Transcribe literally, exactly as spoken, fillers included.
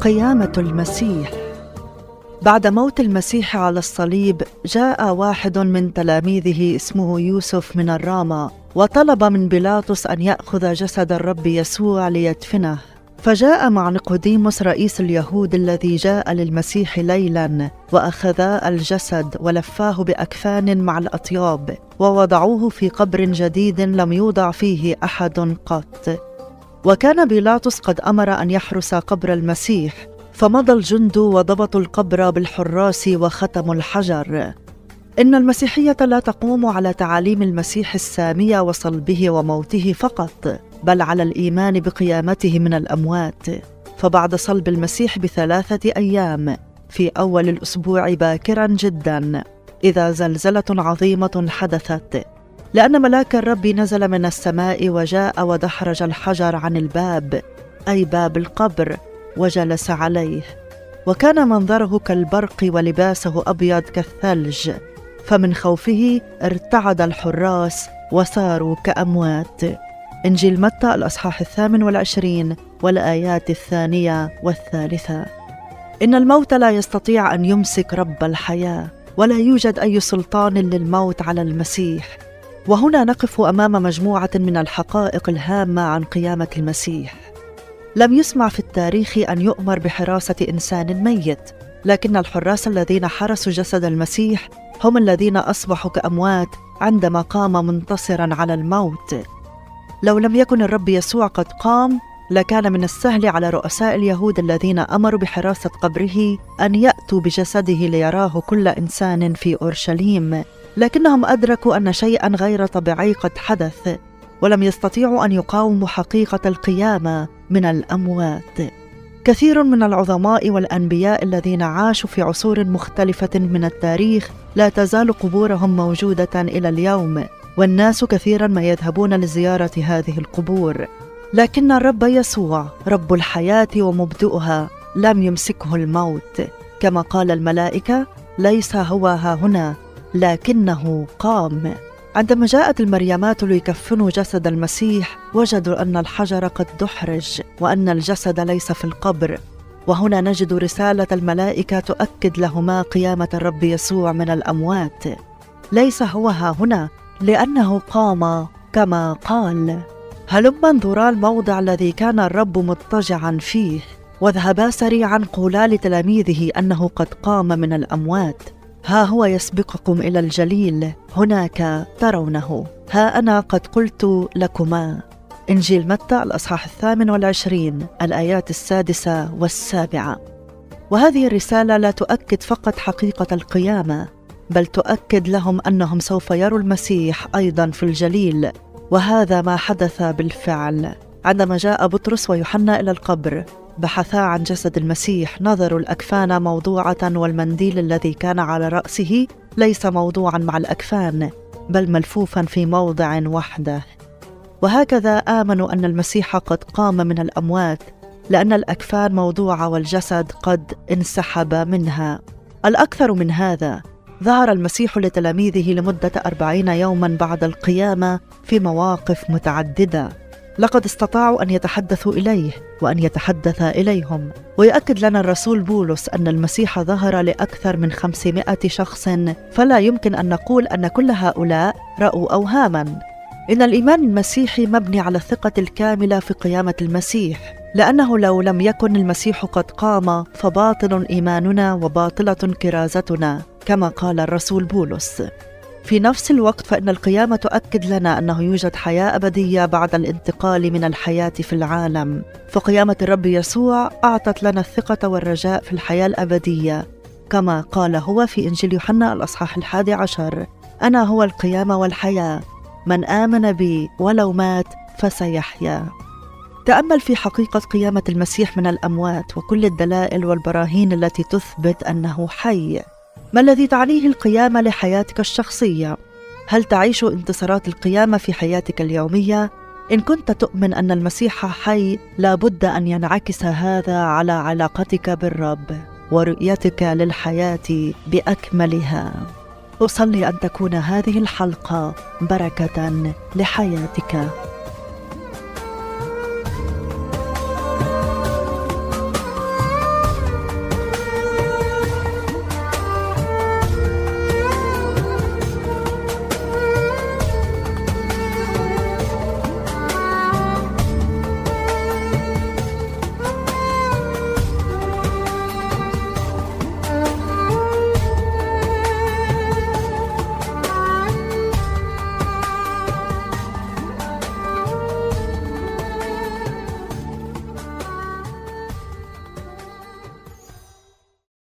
قيامة المسيح. بعد موت المسيح على الصليب جاء واحد من تلاميذه اسمه يوسف من الراما وطلب من بيلاطس أن يأخذ جسد الرب يسوع ليدفنه، فجاء مع نيقوديموس رئيس اليهود الذي جاء للمسيح ليلا، وأخذا الجسد ولفاه بأكفان مع الأطياب ووضعوه في قبر جديد لم يوضع فيه أحد قط. وكان بيلاطس قد أمر أن يحرس قبر المسيح، فمضى الجند وضبطوا القبر بالحراس وختموا الحجر. إن المسيحية لا تقوم على تعاليم المسيح السامية وصلبه وموته فقط، بل على الإيمان بقيامته من الأموات. فبعد صلب المسيح بثلاثة أيام في أول الأسبوع باكرا جدا إذا زلزلة عظيمة حدثت، لأن ملاك الرب نزل من السماء وجاء ودحرج الحجر عن الباب، أي باب القبر، وجلس عليه، وكان منظره كالبرق ولباسه أبيض كالثلج، فمن خوفه ارتعد الحراس وصاروا كأموات. إنجيل متى الأصحاح الثامن والعشرين والآيات الثانية والثالثة. إن الموت لا يستطيع أن يمسك رب الحياة، ولا يوجد أي سلطان للموت على المسيح. وهنا نقف أمام مجموعة من الحقائق الهامة عن قيامة المسيح. لم يسمع في التاريخ أن يؤمر بحراسة إنسان ميت، لكن الحراس الذين حرسوا جسد المسيح هم الذين أصبحوا كأموات عندما قام منتصرا على الموت. لو لم يكن الرب يسوع قد قام، لكان من السهل على رؤساء اليهود الذين أمروا بحراسة قبره أن يأتوا بجسده ليراه كل إنسان في أورشليم، لكنهم أدركوا أن شيئا غير طبيعي قد حدث، ولم يستطيعوا أن يقاوموا حقيقة القيامة من الأموات. كثير من العظماء والأنبياء الذين عاشوا في عصور مختلفة من التاريخ لا تزال قبورهم موجودة إلى اليوم، والناس كثيرا ما يذهبون لزيارة هذه القبور، لكن الرب يسوع رب الحياة ومبدؤها لم يمسكه الموت، كما قال الملائكة ليس هو ها هنا لكنه قام. عندما جاءت المريمات ليكفنوا جسد المسيح وجدوا أن الحجر قد دحرج وأن الجسد ليس في القبر، وهنا نجد رسالة الملائكة تؤكد لهما قيامة الرب يسوع من الأموات. ليس هو ها هنا لأنه قام كما قال. هلما انظرا الموضع الذي كان الرب مضطجعا فيه، واذهبا سريعا قولا لتلاميذه أنه قد قام من الأموات. ها هو يسبقكم إلى الجليل، هناك ترونه، ها أنا قد قلت لكما. إنجيل متى الأصحاح الثامن والعشرين الآيات السادسة والسابعة. وهذه الرسالة لا تؤكد فقط حقيقة القيامة، بل تؤكد لهم أنهم سوف يروا المسيح أيضا في الجليل، وهذا ما حدث بالفعل. عندما جاء بطرس ويوحنا إلى القبر بحثا عن جسد المسيح، نظروا الأكفان موضوعة والمنديل الذي كان على رأسه ليس موضوعا مع الأكفان، بل ملفوفا في موضع وحده. وهكذا آمنوا أن المسيح قد قام من الأموات، لأن الأكفان موضوعة والجسد قد انسحب منها. الأكثر من هذا، ظهر المسيح لتلاميذه لمدة أربعين يوما بعد القيامة في مواقف متعددة. لقد استطاعوا أن يتحدثوا إليه وأن يتحدث إليهم. ويؤكد لنا الرسول بولس أن المسيح ظهر لأكثر من خمسمائة شخص، فلا يمكن أن نقول أن كل هؤلاء رأوا أوهاما. إن الإيمان المسيحي مبني على الثقة الكاملة في قيامة المسيح، لأنه لو لم يكن المسيح قد قام فباطل إيماننا وباطلة كرازتنا، كما قال الرسول بولس. في نفس الوقت فإن القيامة تؤكد لنا أنه يوجد حياة أبدية بعد الانتقال من الحياة في العالم، فقيامة الرب يسوع أعطت لنا الثقة والرجاء في الحياة الأبدية، كما قال هو في إنجيل يوحنا الأصحاح الحادي عشر: أنا هو القيامة والحياة، من آمن بي ولو مات فسيحيا. تأمل في حقيقة قيامة المسيح من الأموات وكل الدلائل والبراهين التي تثبت أنه حي. ما الذي تعنيه القيامة لحياتك الشخصية؟ هل تعيش انتصارات القيامة في حياتك اليومية؟ إن كنت تؤمن أن المسيح حي، لابد أن ينعكس هذا على علاقتك بالرب ورؤيتك للحياة بأكملها. أصلي أن تكون هذه الحلقة بركة لحياتك.